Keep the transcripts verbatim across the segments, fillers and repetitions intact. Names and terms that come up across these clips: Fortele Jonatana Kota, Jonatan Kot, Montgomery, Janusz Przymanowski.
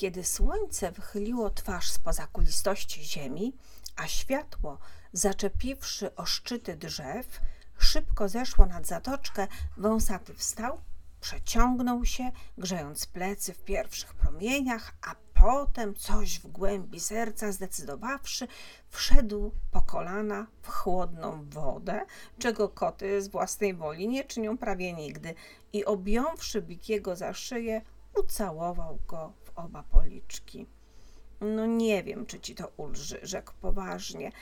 Kiedy słońce wychyliło twarz spoza kulistości ziemi, a światło, zaczepiwszy o szczyty drzew, szybko zeszło nad zatoczkę, wąsaty wstał, przeciągnął się, grzejąc plecy w pierwszych promieniach, a potem coś w głębi serca zdecydowawszy, wszedł po kolana w chłodną wodę, czego koty z własnej woli nie czynią prawie nigdy, i objąwszy Bikiego za szyję, ucałował go w oba policzki. No nie wiem, czy ci to ulży, rzekł poważnie,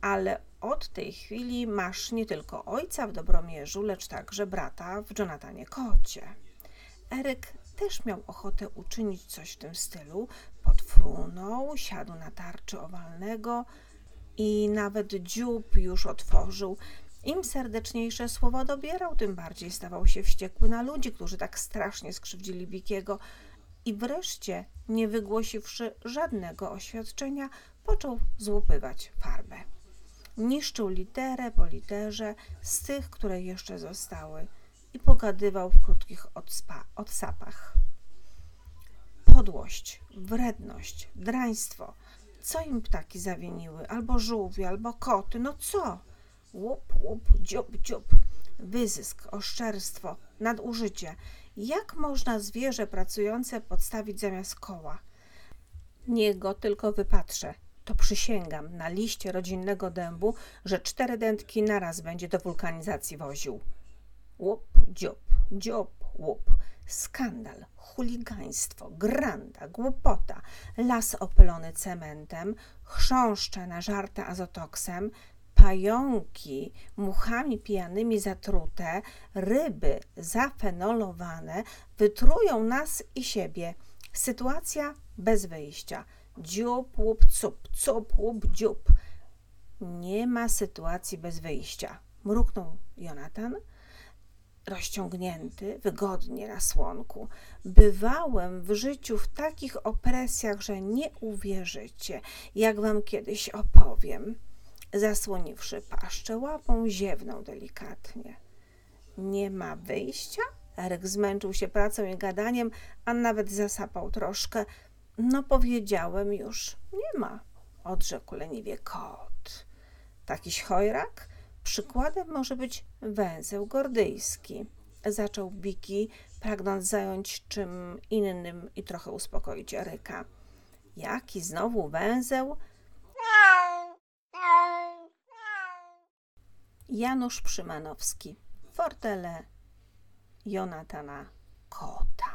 ale od tej chwili masz nie tylko ojca w Dobromierzu, lecz także brata w Jonatanie Kocie. Eryk też miał ochotę uczynić coś w tym stylu, podfrunął, siadł na tarczy owalnego i nawet dziób już otworzył. Im serdeczniejsze słowo dobierał, tym bardziej stawał się wściekły na ludzi, którzy tak strasznie skrzywdzili Bikiego. I wreszcie, nie wygłosiwszy żadnego oświadczenia, począł złupywać farbę. Niszczył literę po literze z tych, które jeszcze zostały, i pogadywał w krótkich odspa- odsapach. Podłość, wredność, draństwo. Co im ptaki zawiniły? Albo żółwie, albo koty. No co? Łup, łup, dziób, dziób. Wyzysk, oszczerstwo, nadużycie. Jak można zwierzę pracujące podstawić zamiast koła? Niech go tylko wypatrzę. To przysięgam na liście rodzinnego dębu, że cztery dętki naraz będzie do wulkanizacji woził. Łup, dziób, dziób, łup. Skandal, chuligaństwo, granda, głupota, las opylony cementem, chrząszcze nażarte azotoksem, pająki muchami pijanymi zatrute, ryby zafenolowane wytrują nas i siebie. Sytuacja bez wyjścia. Dziób, łup, cup, cup, łup, dziób. Nie ma sytuacji bez wyjścia. Mruknął Jonatan, rozciągnięty wygodnie na słonku. Bywałem w życiu w takich opresjach, że nie uwierzycie, jak wam kiedyś opowiem. Zasłoniwszy paszczę łapą, ziewnął delikatnie. Nie ma wyjścia? Eryk zmęczył się pracą i gadaniem, a nawet zasapał troszkę. No powiedziałem już, nie ma, odrzekł leniwie kot. Takiś chojrak? Przykładem może być węzeł gordyjski. Zaczął Biki, pragnąc zająć czym innym i trochę uspokoić Eryka. Jaki znowu węzeł? Janusz Przymanowski, Fortele Jonatana Kota.